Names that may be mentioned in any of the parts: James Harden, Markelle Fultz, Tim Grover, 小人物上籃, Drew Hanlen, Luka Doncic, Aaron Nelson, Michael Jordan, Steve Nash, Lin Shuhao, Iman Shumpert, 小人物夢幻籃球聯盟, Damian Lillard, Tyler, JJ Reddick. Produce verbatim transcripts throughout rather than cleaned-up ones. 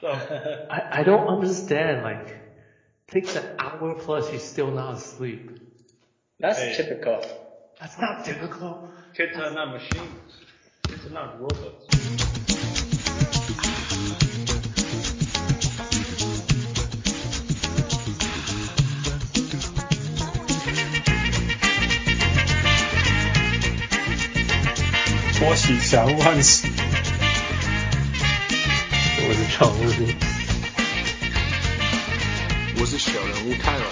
So I, I don't understand. Like, it takes an hour plus, he's still not asleep. That's hey. typical. That's not typical. Kids That's... are not machines. Kids are not robots. She shot once. It was a shot, was it? Was a shot, and we Tyler.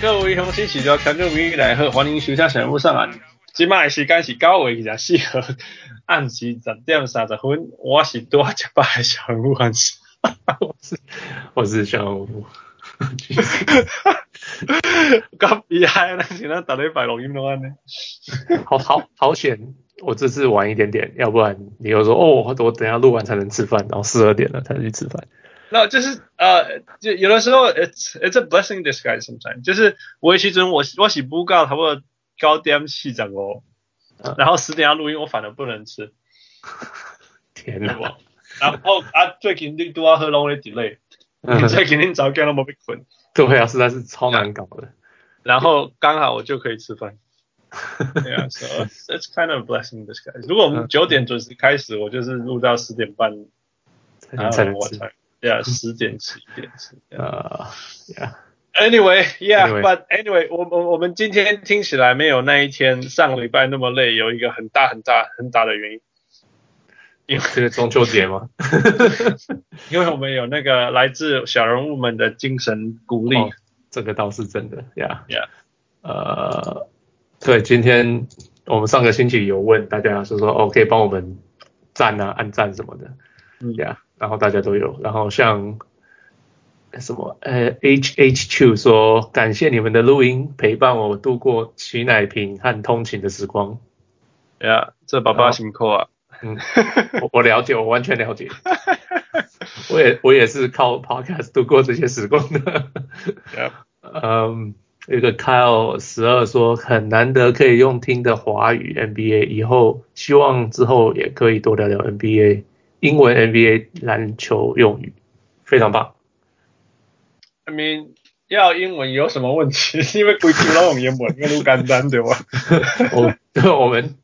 各位雄起起就看著明日來和歡迎收聽神木上岸。現在時間是九月二十四號，暗時十點三十分，我是多一百的神木漢斯。我是我是神木。咁厉害啊！现在打了一百录音都安呢，好好好险！我这次晚一点点，要不然你又说哦，我等一下录完才能吃饭，然后十二点了才能去吃饭。那就是呃，就有的时候 it's it's a blessing in disguise sometimes。就是我其实我我是不够差不多九点四十五，然后十点要录音，我反而不能吃。天哪！然后啊，最近你都要喝龙的 delay， 最近你早干都冇被困。对啊，实在是超难搞的。然后刚好我就可以吃饭。yeah, so it's kind of a blessing in disguise. 如果我们九点准时开始，我就是录到十点半，然后我才 yeah 十点十一点吃。啊 yeah. Anyway, yeah, anyway. but anyway, 我我我们今天听起来没有那一天上礼拜那么累，有一个很大很大很大的原因。因为这个中秋节吗？因为我们有那个来自小人物们的精神鼓励，哦、这个倒是真的呀呀。Yeah. Yeah. 呃，对，今天我们上个星期有问大家说说，哦，可以帮我们赞啊、按赞什么的，嗯呀， yeah, 然后大家都有，然后像什么呃 H H Q 说感谢你们的录音，陪伴我度过洗奶瓶和通勤的时光。呀、yeah, ，这爸爸辛苦啊。嗯，我我了解，我完全了解。我也我也是靠 podcast 度过这些时光的。嗯，有一个 Kyle 十二 说很难得可以用听的华语 N B A， 以后希望之后也可以多聊聊 N B A 英文 N B A 篮球用语，非常棒。I mean， 要英文有什么问题？因为规矩都用英文，因为都简单对吧？我对我们。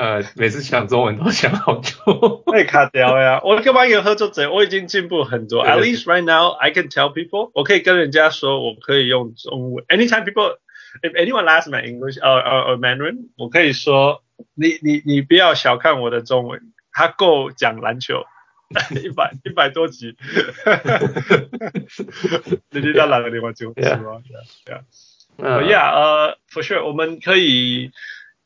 呃，每次想中文都想好久，被卡掉呀！我干嘛也喝酒醉？我已经进步很多。At least right now, I can tell people， 我可以跟人家说，我可以用中文。Anytime people, if anyone asks my English or or, or Mandarin， 我可以说，你你你不要小看我的中文，它够讲篮球，一百一百多集，你知道哪个地方就什么？对啊，呃 ，Yeah， 呃、uh, ，For sure， 我们可以。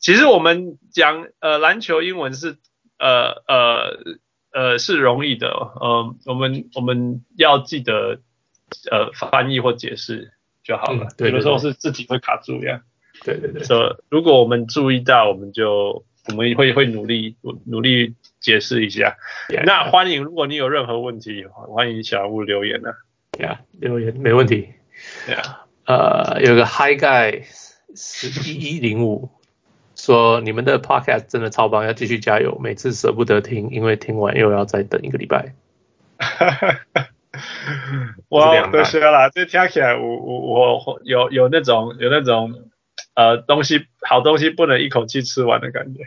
其实我们讲呃篮球英文是呃呃呃是容易的，呃我们我们要记得呃翻译或解释就好了。嗯、对对对有的时候是自己会卡住一样。对对对。所以如果我们注意到，我们就我们会会努力努力解释一下。Yeah, 那欢迎，如果你有任何问题，欢迎小物留言啊。Yeah， 留言没问题。Yeah， 呃有个 High Guy 一一零五。说你们的 podcast 真的超棒，要继续加油！每次舍不得听，因为听完又要再等一个礼拜。我都说了，这听起来我我我有有那种有那种呃东西好东西不能一口气吃完的感觉。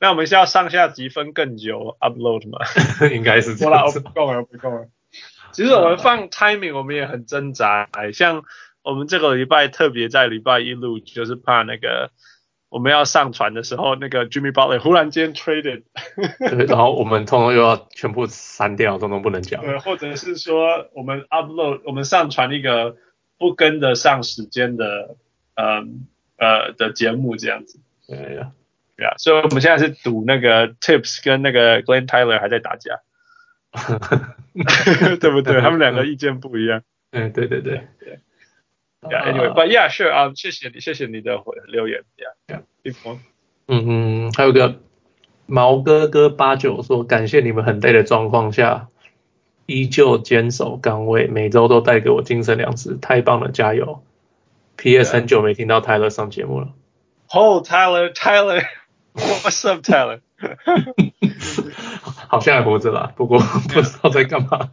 那我们是要上下集分更久 upload 吗？应该是这样子。我不够了，不够了。其实我们放 timing 我们也很挣扎，像。我们这个礼拜特别在礼拜一录，就是怕那个我们要上传的时候，那个 Jimmy Butler 忽然间 traded， 然后我们通通又要全部删掉，通通不能讲。对，或者是说我们 upload， 我们上传一个不跟得上时间的，嗯呃的节目这样子。对呀，对呀，所以我们现在是赌那个 Tips 跟那个 Glenn Tyler 还在打架，对不对？他们两个意见不一样。嗯，对对对。对Yeah, anyway, but yeah, sure. Um, 谢谢你，谢谢你的留言。Yeah, yeah. 嗯嗯，还有个毛哥哥八九说，感谢你们很累的状况下，依旧坚守岗位，每周都带给我精神粮食，太棒了，加油。P S 很久没听到 Tyler 上节目了。Oh, Tyler, Tyler, what's up, Tyler? 好像还活着啦，不过不知道在干嘛。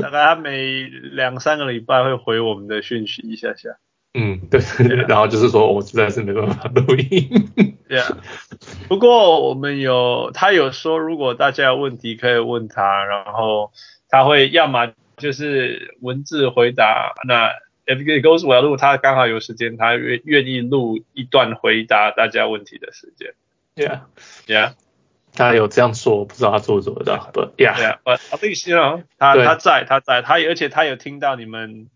大概他每两三个礼拜会回我们的讯息一下下。嗯，对对对，然后就是说我实在是没办法录音。对啊，不过我们有他有说，如果大家有问题可以问他，然后他会要么就是文字回答，那 if it goes well， 如果他刚好有时间，他愿愿意录一段回答大家问题的时间。Yeah, yeah. 他有这样说，我不知道他做不做得到。But yeah, yeah. But at least you know, 他他在他在他，而且他有听到你们。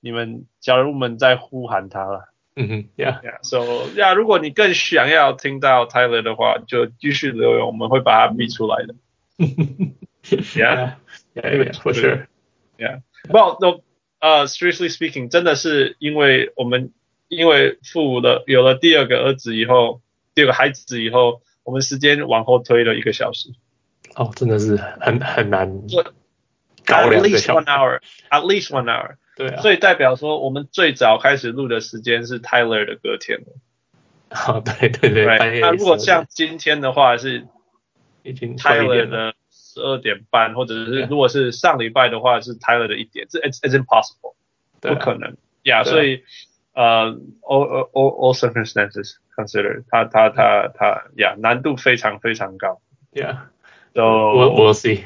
你们假如我们在呼喊他了，嗯哼 yeah. yeah so yeah 如果你更想要听到 Tyler 的话，就继续留言，我们会把他逼出来的。yeah yeah for sure yeah well no 呃、uh, seriously speaking 真的是因为我们因为父母的有了第二个儿子以后，第二个孩子以后，我们时间往后推了一个小时。哦，真的是很很难搞两个小时。At least one hour. At least one hour.对啊，所以代表说我们最早开始录的时间是 Tyler 的隔天了。哦，对对对。Right? 那如果像今天的话是 Tyler 的十二点半，或者是如果是上礼拜的话是 Tyler 的一点，这 it's, it's impossible， 不可能。Yeah， 所以呃、uh, all, all all circumstances considered， 他他他他 ，yeah， 难度非常非常高。Yeah， so we'll see，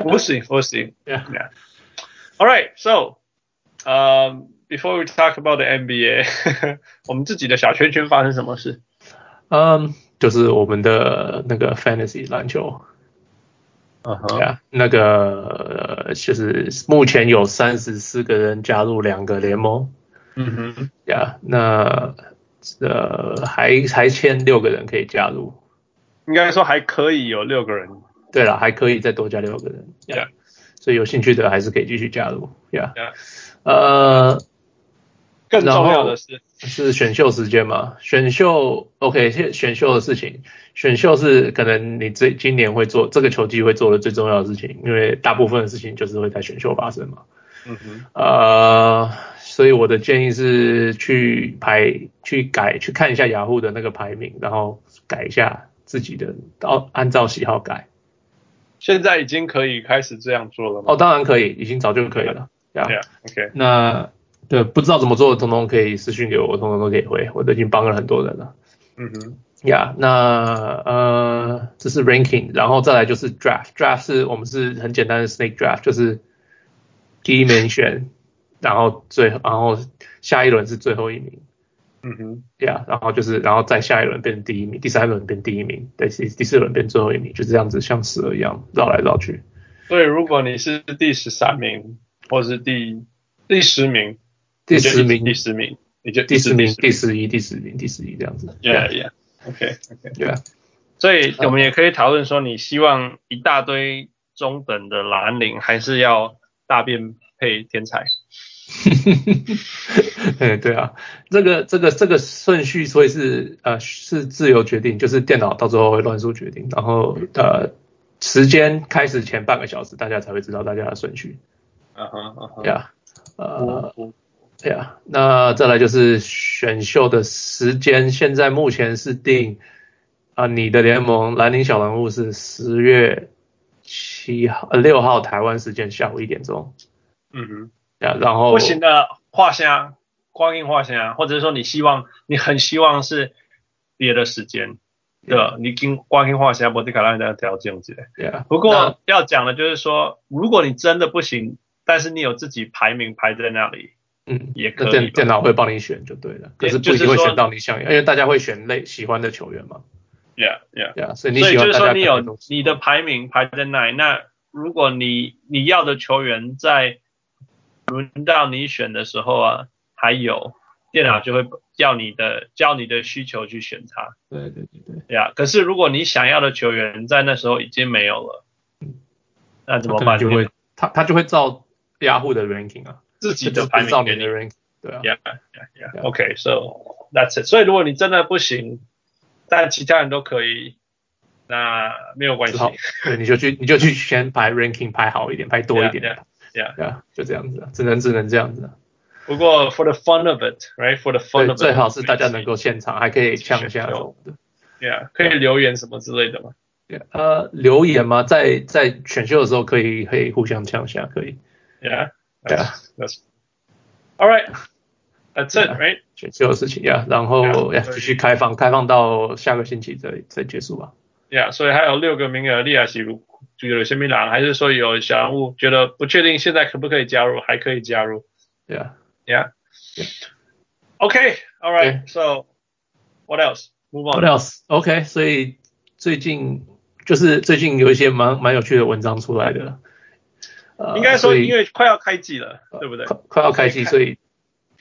we'll see， we'll see。Yeah， yeah. All right， so.Um, before we talk about the N B A, 我们自己的小圈圈发生什么事？嗯、um, ，就是我们的那个 fantasy 篮球，嗯、uh-huh. 哼、yeah, ，那个、呃、就是目前有三十四个人加入两个联盟，嗯哼，呀，那呃还还欠六个人可以加入，应该说还可以有六个人，对了，还可以再多加六个人，对、yeah. yeah. ，所以有兴趣的还是可以继续加入，呀、yeah. yeah.。呃，更重要的是是选秀时间嘛？选秀 ，OK， 选秀的事情，选秀是可能你这今年会做这个球季会做的最重要的事情，因为大部分的事情就是会在选秀发生嘛。嗯哼。呃，所以我的建议是去排去改去看一下雅虎的那个排名，然后改一下自己的，按照喜好改。现在已经可以开始这样做了吗？哦，当然可以，已经早就可以了。Yeah, okay. 那对不知道怎么做，统统可以私讯给我，我统统都可以回。我都已经帮了很多人了。嗯哼。Yeah， 那呃，这是 ranking， 然后再来就是 draft。draft 是我们是很简单的 snake draft， 就是第一名选，然后最然后下一轮是最后一名。嗯哼。Yeah， 然后就是然后再下一轮变成第一名，第三轮变第一名，对，第四轮变最后一名，就这样子像蛇一样绕来绕去。所以如果你是第十三名。或是第第十名，第十名，第十名，你就第十名，第十一，第十名，第十一这样子。Yeah, yeah, OK, OK, yeah. 所以我们也可以讨论说，你希望一大堆中等的蓝领，还是要大便配天才？哎，对啊，这个这个这个顺序，所以是呃是自由决定，就是电脑到最后会乱数决定，然后呃时间开始前半个小时，大家才会知道大家的顺序。啊哈啊哈，呀，呃，呀，那再来就是选秀的时间，现在目前是定啊、呃，你的联盟蓝领小人物是十月七号、呃、六号台湾时间下午一点钟。嗯哼，呀，然后不行的画像，光阴画像，或者说你希望你很希望是别的时间。对，你跟光阴化新加坡这个让人条件之类。Yeah, 不过要讲的就是说，如果你真的不行，但是你有自己排名排在那里，嗯，也可以。电电脑会帮你选就对了，可是不一定会选到你想要，因为大家会选类喜欢的球员嘛。Yeah, yeah, yeah 所以你喜欢大家可能都。所以就是说你有你的排名排在那里，那如果你你要的球员在轮到你选的时候啊，还有。电脑就会叫你的叫你的需求去选它。对对对对。呀、yeah, ，可是如果你想要的球员在那时候已经没有了，那怎么办？就会他他就会照雅虎的 ranking 啊，自己的排名照你的 ranking。对啊。Yeah, yeah, yeah. OK, so that's it. 所以如果你真的不行，但其他人都可以，那没有关系。对，你就去你就去先排 ranking 排好一点，排多一点。Yeah, yeah, yeah. yeah 就这样子啊，只能只能这样子啊。不过 for the fun of it, right? For the fun of it， 最好是大家能够现场，还可以呛一下什么的。Yeah， 可以留言什么之类的嘛。呃留言吗？在在选秀的时候可以可以互相呛下，可以。Yeah, that's, yeah. that's all right. That's it, right? 选秀的事情 ，Yeah， 然后 yeah, yeah, 继续开放，开放到下个星期再再结束吧。Yeah， 所以还有六个名额，利亚西就有些迷茫，还是说有小人物觉得不确定，现在可不可以加入，还可以加入。Yeah, yeah, yeah. Okay, all right. Okay. So, what else? Move on. What else? Okay, 所以最近就是最近有一些蛮蛮有趣的文章出来的。呃、应该说，因为快要开季了，对不对？快, 快要开季，所以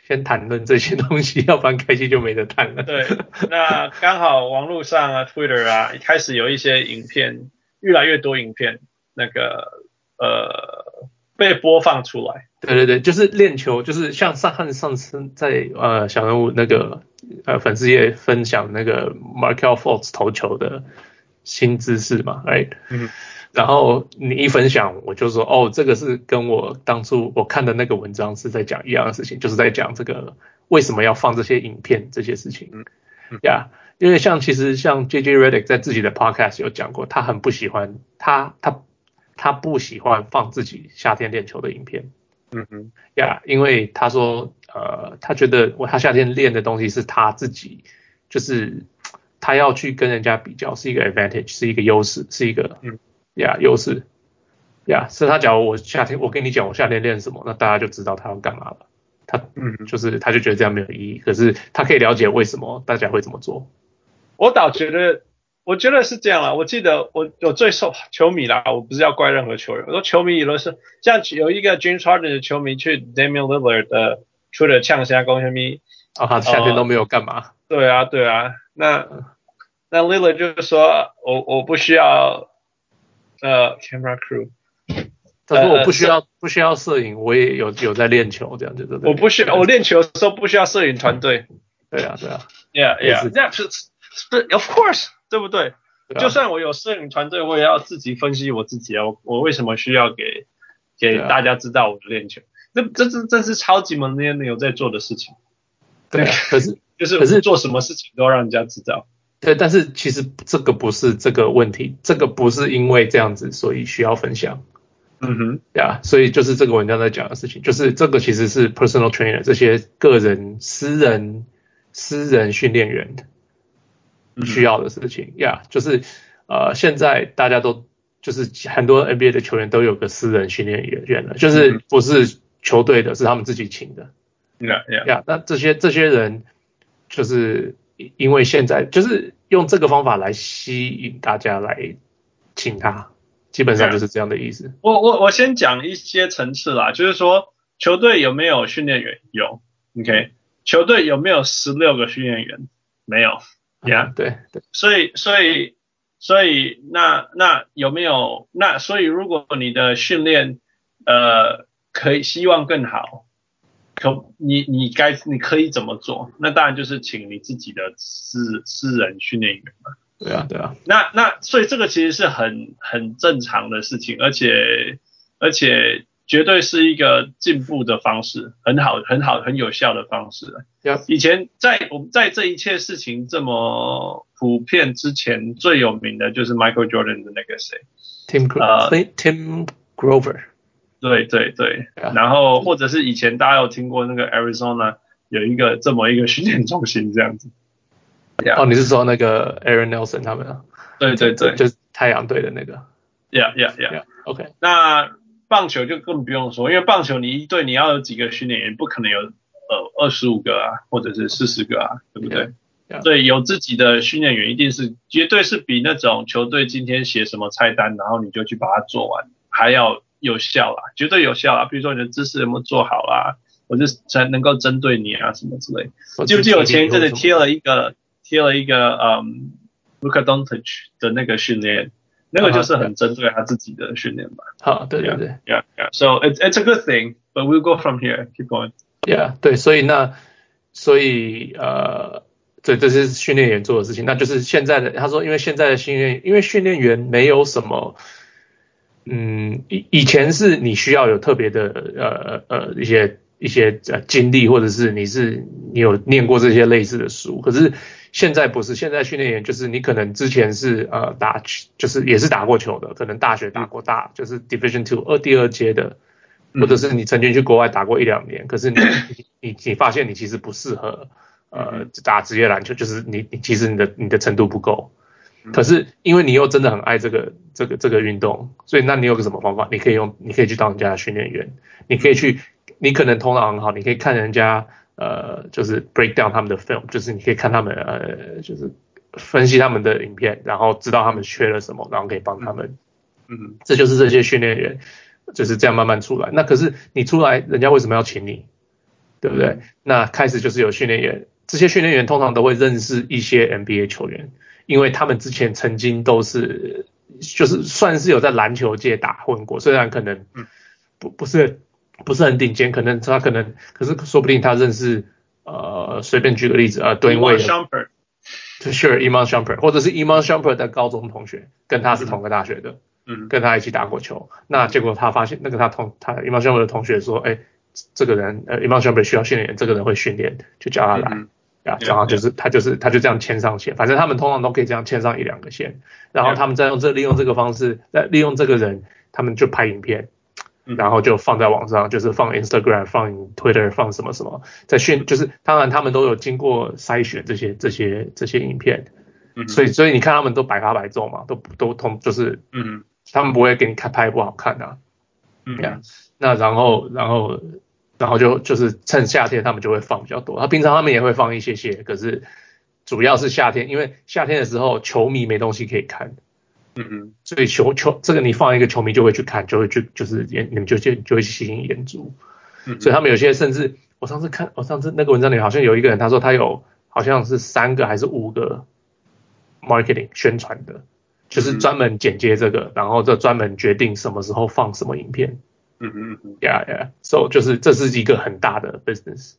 先谈论这些东西，要不然开季就没得谈了。对，那刚好网络上啊 ，Twitter 啊，一开始有一些影片，越来越多影片，那个呃被播放出来。对对对，就是练球，就是像上上次在呃小人物那个呃粉丝页分享那个 Markelle Fultz 投球的新姿势嘛 ，right？ 嗯。然后你一分享，我就说哦，这个是跟我当初我看的那个文章是在讲一样的事情，就是在讲这个为什么要放这些影片这些事情。嗯，呀、yeah, ，因为像其实像 J J Reddick 在自己的 podcast 有讲过，他很不喜欢他他他不喜欢放自己夏天练球的影片。嗯哼，呀、yeah, ，因为他说呃，他觉得他夏天练的东西是他自己就是他要去跟人家比较，是一个 advantage， 是一个优势，是一个嗯。呀，优势，呀，是他假如我夏天，我跟你讲我夏天练什么，那大家就知道他要干嘛了。他，嗯，就是他就觉得这样没有意义，可是他可以了解为什么大家会这么做。我倒觉得，我觉得是这样啦。我记得我我最受球迷啦，我不是要怪任何球员，我说球迷也都是像有一个 James Harden 的球迷去 Damian Lillard 的 Twitter 呛下攻球迷，啊、哦，他夏天都没有干嘛？呃、对啊，对啊，那那 Lillard 就说我我不需要。呃、uh, ，camera crew， 他说我不需要、uh, 不需要摄影，我也有有在练球这样子的。我不需要，我练球的时候不需要摄影团队。对啊，对啊 ，Yeah Yeah， 那 Of course， 对不对？对啊、就算我有摄影团队，我也要自己分析我自己啊，我我为什么需要给给大家知道我的练球？那、啊、这这真是超级猛烈有在做的事情。对、啊，可是就是可是做什么事情都要让人家知道。对，但是其实这个不是这个问题，这个不是因为这样子所以需要分享，嗯哼，呀、yeah, ，所以就是这个文章在讲的事情，就是这个其实是 personal trainer 这些个人、私人、私人训练员需要的事情，呀、嗯 yeah, 就是呃，现在大家都就是很多 N B A 的球员都有个私人训练员了，就是不是球队的，是他们自己请的，呀呀，那这些这些人就是。因为现在就是用这个方法来吸引大家来请他，基本上就是这样的意思。我我我先讲一些层次啦，就是说球队有没有训练员？有 ，OK。球队有没有十六个训练员？没有 ，Yeah，、嗯、对对。所以所以所以那那有没有那所以如果你的训练呃可以希望更好。可你你该你可以怎么做？那当然就是请你自己的私私人训练员嘛。对啊，对啊。那那所以这个其实是很很正常的事情，而且而且绝对是一个进步的方式，很好很好很有效的方式。Yeah. 以前在我们在这一切事情这么普遍之前，最有名的就是 Michael Jordan 的那个谁 ，Tim Grover、呃。Tim Grover。对对对，然后或者是以前大家有听过那个 Arizona 有一个这么一个训练中心这样子。Yeah. 哦，你是说那个 Aaron Nelson 他们啊？对对对，就是太阳队的那个。Yeah yeah yeah, yeah. OK。那棒球就更不用说，因为棒球你一队你要有几个训练员，不可能有呃二十五个啊，或者是四十个啊，对不对？ Yeah, yeah. 对，有自己的训练员一定是绝对是比那种球队今天写什么菜单，然后你就去把它做完，还要。有效啦，绝对有效啦。比如说你的知识有没有做好啦，我就才能够针对你啊，什么之类。记不记得我前一阵子贴了一个贴了一个嗯 ，Luka Doncic 的那个训练，那个就是很针对他自己的训练嘛。好，对对对 ，Yeah, yeah. So it's it's a good thing, but we'll go from here. Keep going. Yeah, 对，所以那所以呃，对，这是训练员做的事情。那就是现在的他说，因为现在的训练，因为训练员没有什么。嗯，以以前是你需要有特别的呃呃一些一些呃经历，或者是你是你有念过这些类似的书，可是现在不是，现在训练营就是你可能之前是呃打就是也是打过球的，可能大学打过大就是 Division 二 二第二阶的，或者是你曾经去国外打过一两年，可是你你你发现你其实不适合呃打职业篮球，就是你你其实你的你的程度不够，可是因为你又真的很爱这个这个这个运动，所以那你有个什么方法？你可以用，你可以去当人家的训练员，你可以去，你可能头脑很好，你可以看人家呃，就是 break down 他们的 film， 就是你可以看他们呃，就是分析他们的影片，然后知道他们缺了什么，然后可以帮他们。嗯，这就是这些训练员就是这样慢慢出来。那可是你出来，人家为什么要请你？对不对？嗯、那开始就是有训练员，这些训练员通常都会认识一些 N B A 球员。因为他们之前曾经都是，就是算是有在篮球界打混过，虽然可能不不是不是很顶尖，可能他可能，可是说不定他认识，呃，随便举个例子，呃，对，因为 Shumpert， sure Iman Shumpert， 或者是 Iman Shumpert 的高中同学，跟他是同个大学的，嗯，跟他一起打过球，那结果他发现那个他同他 Iman Shumpert 的同学说，哎，这个人呃 Iman Shumpert 需要训练，这个人会训练，就叫他来。嗯啊、然后就是他就是他就这样牵上线，反正他们通常都可以这样牵上一两个线，然后他们再用这利用这个方式，利用这个人，他们就拍影片，然后就放在网上，就是放 Instagram、放 Twitter、放什么什么，在训就是当然他们都有经过筛选这些这些这些影片，所以所以你看他们都百发百中嘛，都都同就是嗯，他们不会给你看拍不好看啊，嗯、啊，那然后然后。然后就就是趁夏天他们就会放比较多，他平常他们也会放一些些，可是主要是夏天，因为夏天的时候球迷没东西可以看，嗯嗯，所以球球这个你放一个球迷就会去看，就会去就是你们就就就会吸引眼珠，嗯嗯，所以他们有些甚至我上次看我上次那个文章里好像有一个人他说他有好像是三个还是五个 marketing 宣传的，就是专门剪接这个，然后就专门决定什么时候放什么影片。嗯嗯嗯 ，Yeah Yeah，So 就是这是一个很大的 business，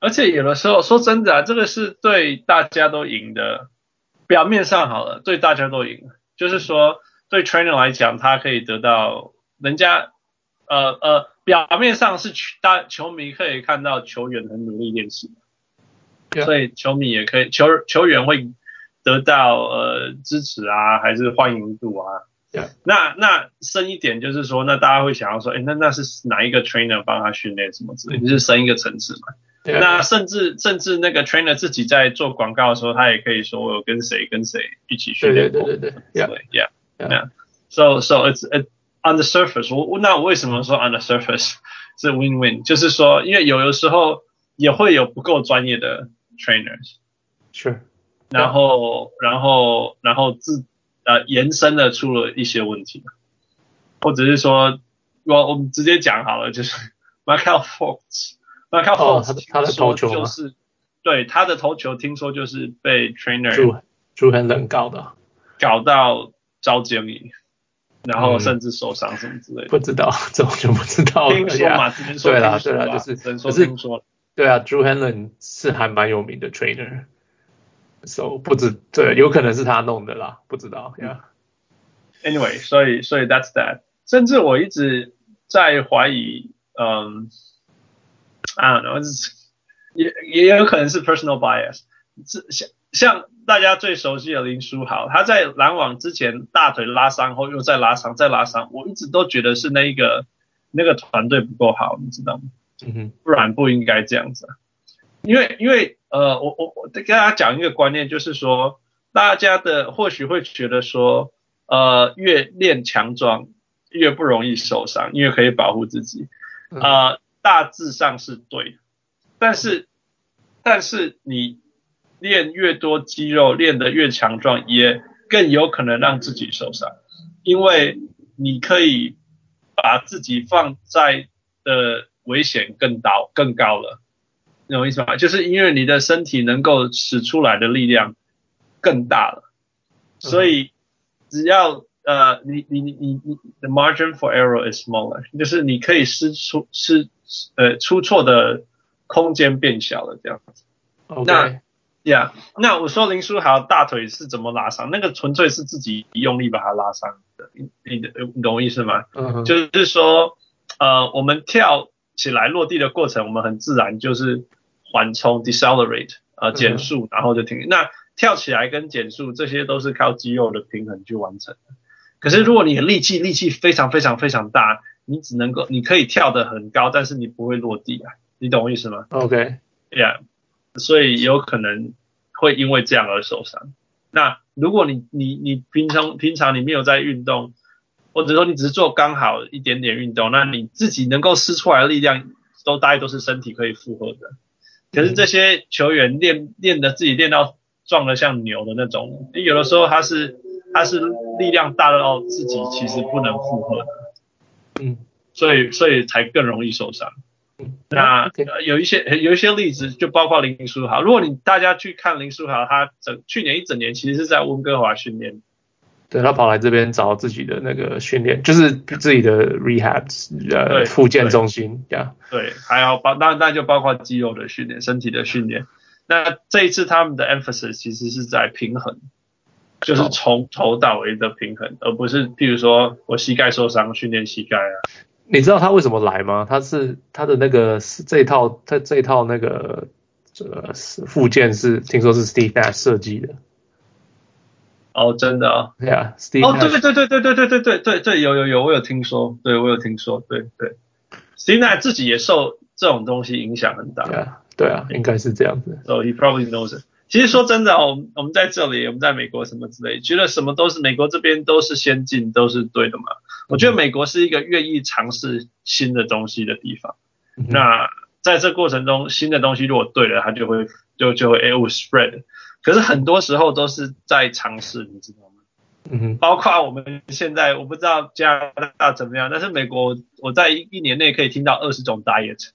而且有的时候说真的啊，这个是对大家都赢的，表面上好了，对大家都赢，就是说对 trainer 来讲，他可以得到人家，呃呃，表面上是大球迷可以看到球员很努力练习， yeah. 所以球迷也可以球球员会得到呃支持啊，还是欢迎度啊。Yeah. 那那深一点就是说，那大家会想要说，哎，那那是哪一个 trainer 帮他训练什么之类，就是深一个层次嘛。Yeah. 那甚至甚至那个 trainer 自己在做广告的时候，他也可以说我有跟谁跟谁一起训练过。对对对对对 ，Yeah Yeah Yeah。So so it's it, on the surface， 我那我为什么说 on the surface 是 win win？ 就是说，因为有的时候也会有不够专业的 trainers。Sure。然后、yeah. 然后然后自呃，延伸的出了一些问题，或者是说，我我们直接讲好了，就是 Markelle Fultz，Markelle Fultz 他的投球就是，对他的投球，听说就是被 trainer Drew Drew Hanlen搞的，搞到遭奸淫，然后甚至受伤什么之类的，嗯、不知道这我就不知道了。听说嘛，之前说对啦对啦，就是只说听说，对啊 ，Drew Hanlen 是还蛮有名的 trainer。So 不知对，有可能是他弄的啦，不知道。Yeah. Anyway， 所以所以 that's that。甚至我一直在怀疑，嗯 ，I don't know， 也也有可能是 personal bias。像像大家最熟悉的林书豪，他在篮网之前大腿拉伤后又再拉伤再拉伤，我一直都觉得是那一个那个团队不够好，你知道吗？嗯、不然不应该这样子、啊。因为因为呃我我我跟大家讲一个观念，就是说大家的或许会觉得说呃越练强壮越不容易受伤，因为可以保护自己，呃大致上是对，但是但是你练越多肌肉练得越强壮，也更有可能让自己受伤，因为你可以把自己放在的危险更高更高了。那种意思吧，就是因为你的身体能够使出来的力量更大了，所以只要呃你你你你 the margin for error is smaller， 就是你可以失出失呃出错的空间变小了这样子。Okay. 那呀， yeah, 那我说林书豪大腿是怎么拉伤？那个纯粹是自己用力把它拉伤的，你你你懂我意思吗？ Uh-huh. 就是说呃我们跳起来落地的过程，我们很自然就是缓冲 decelerate 呃减速，然后就停。那跳起来跟减速这些都是靠肌肉的平衡去完成的。可是如果你的力气力气非常非常非常大，你只能够你可以跳得很高，但是你不会落地啊，你懂我意思吗 ？OK， yeah， 所以有可能会因为这样而受伤。那如果你你你平常平常你没有在运动，或者说你只是做刚好一点点运动，那你自己能够施出来的力量都大概都是身体可以负荷的。可是这些球员练练的自己练到撞得像牛的那种，有的时候他是他是力量大到自己其实不能负荷的，嗯，所以所以才更容易受伤。那有一些有一些例子，就包括林书豪。如果你大家去看林书豪，他整去年一整年其实是在温哥华训练。对，他跑来这边找自己的那个训练，就是自己的 rehab 呃复健中心，对， yeah. 对，还有包那那就包括肌肉的训练、身体的训练。那这一次他们的 emphasis 其实是在平衡，就是从头到尾的平衡，而不是譬如说我膝盖受伤训练膝盖啊。你知道他为什么来吗？他是他的那个这一套他这一套那个呃复健是听说是 Steve Nash 设计的。哦，真的啊，对啊，哦，对对对对对对对对对对，有有有，我有听说，对我有听说，对对 ，Steve Nash 自己也受这种东西影响很大，对啊，对啊，应该是这样子。So he probably knows it。其实说真的，我们我们在这里，我们在美国什么之类，觉得什么都是美国这边都是先进，都是对的嘛。我觉得美国是一个愿意尝试新的东西的地方。Mm-hmm. 那在这过程中，新的东西如果对了，它就会就就会 it will spread。可是很多时候都是在尝试，你知道吗？嗯，包括我们现在，我不知道加拿大怎么样，但是美国，我在一年内可以听到二十种 diet。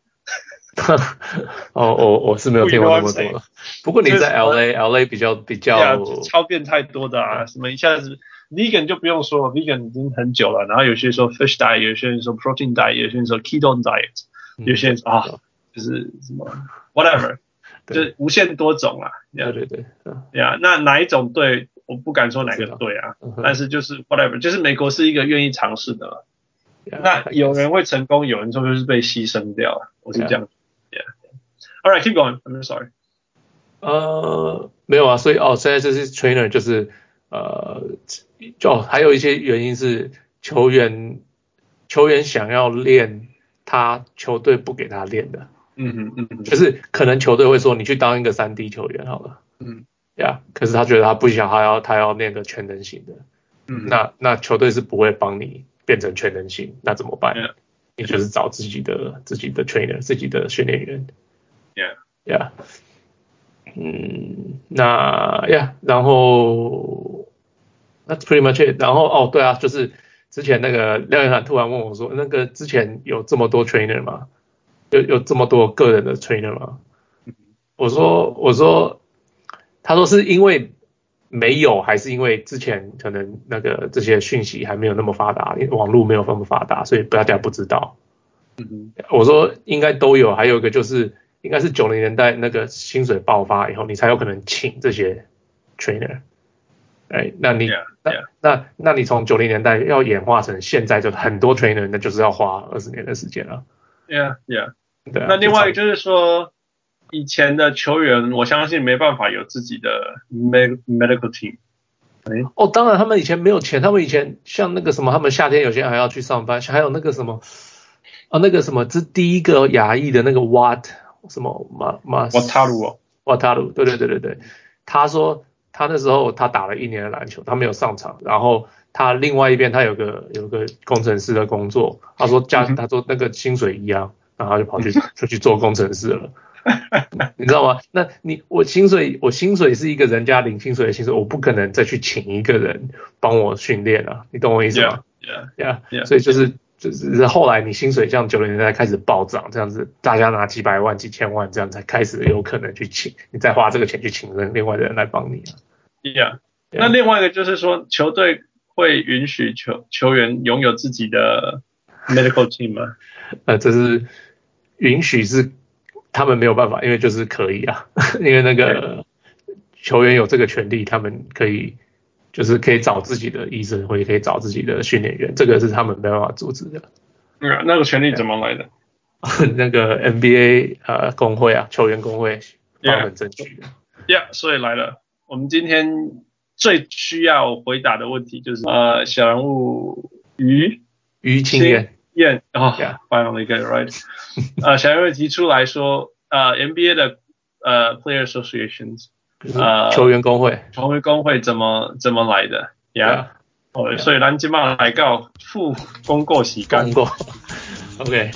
哦，我我是没有听过那么多了。不过你在 L A，L A 比较比较、啊、超变太多的啊，什么一下子 vegan 就不用说了 ，vegan 已经很久了。然后有些说 fish diet， 有些人说 protein diet， 有些人说 ketone diet， 有些人说、嗯、啊，就是什么 whatever。就是无限多种啊，对对对，呀、yeah, ，那哪一种对，我不敢说哪个对啊，但是就是 whatever， 就是美国是一个愿意尝试的， yeah, 那有人会成功，有人说就是被牺牲掉了，我是这样， yeah. yeah. All right, keep going. I'm sorry. 呃、uh, ，没有啊，所以哦，现在这些 trainer 就是呃，就、哦、还有一些原因是球员球员想要练他球队不给他练的。嗯嗯嗯，就是可能球队会说你去当一个 三 D 球员好了，嗯，呀、yeah, ，可是他觉得他不想，他要他要那个全能型的，嗯，那那球队是不会帮你变成全能型，那怎么办？ Yeah. 你就是找自己的自己的 trainer， 自己的训练员 ，yeah yeah， 嗯，那 yeah， 然后 that's pretty much it， 然后哦对啊，就是之前那个廖元涵突然问我说，那个之前有这么多 trainer 吗？有有这么多个人的 trainer 吗？我说我说，他说是因为没有，还是因为之前可能那个这些讯息还没有那么发达，网络没有那么发达，所以大家不知道。嗯、我说应该都有，还有一个就是应该是九零年代那个薪水爆发以后，你才有可能请这些 trainer。哎，那你 yeah, yeah. 那那那你从九零年代要演化成现在就很多 trainer， 那就是要花二十年的时间了。Yeah, yeah.啊、那另外就是说，以前的球员，我相信没办法有自己的 medical team。哦，当然，他们以前没有钱，他们以前像那个什么，他们夏天有些还要去上班，还有那个什么，啊，那个什么，这第一个亚裔的那个 Wat 什么马马瓦塔鲁，瓦塔鲁，对对对对对，他说他那时候他打了一年的篮球，他没有上场，然后。他另外一边，他有个有个工程师的工作。他说家，他说那个薪水一样，然后就跑去就去做工程师了，你知道吗？那你我薪水我薪水是一个人家领薪水的薪水，我不可能再去请一个人帮我训练啊，你懂我意思吗？ Yeah, yeah, yeah. 所以就是就是后来你薪水像九零年代开始暴涨，这样子大家拿几百万几千万这样才开始有可能去请你再花这个钱去请人另外的人来帮你啊。Yeah, yeah. 那另外一个就是说球队。会允许 球, 球员拥有自己的 medical team 吗？呃，这是允许是他们没有办法，因为就是可以啊，因为那个球员有这个权利，他们可以就是可以找自己的医生，或者可以找自己的训练员，这个是他们没办法阻止的。嗯，那个权利怎么来的？那个 N B A 呃工会啊，球员工会帮他们争取。Yeah. yeah， 所以来了，我们今天最需要回答的问题就是呃，小人物于于清燕燕哦 ，finally get it right 。呃，小人物提出来说，呃 ，N B A 的呃 player associations， 呃，球员工会，球员工会怎么怎么来的 ？Yeah， 哦、yeah. ，所以咱今嘛来到副公告时间。公告 ，OK。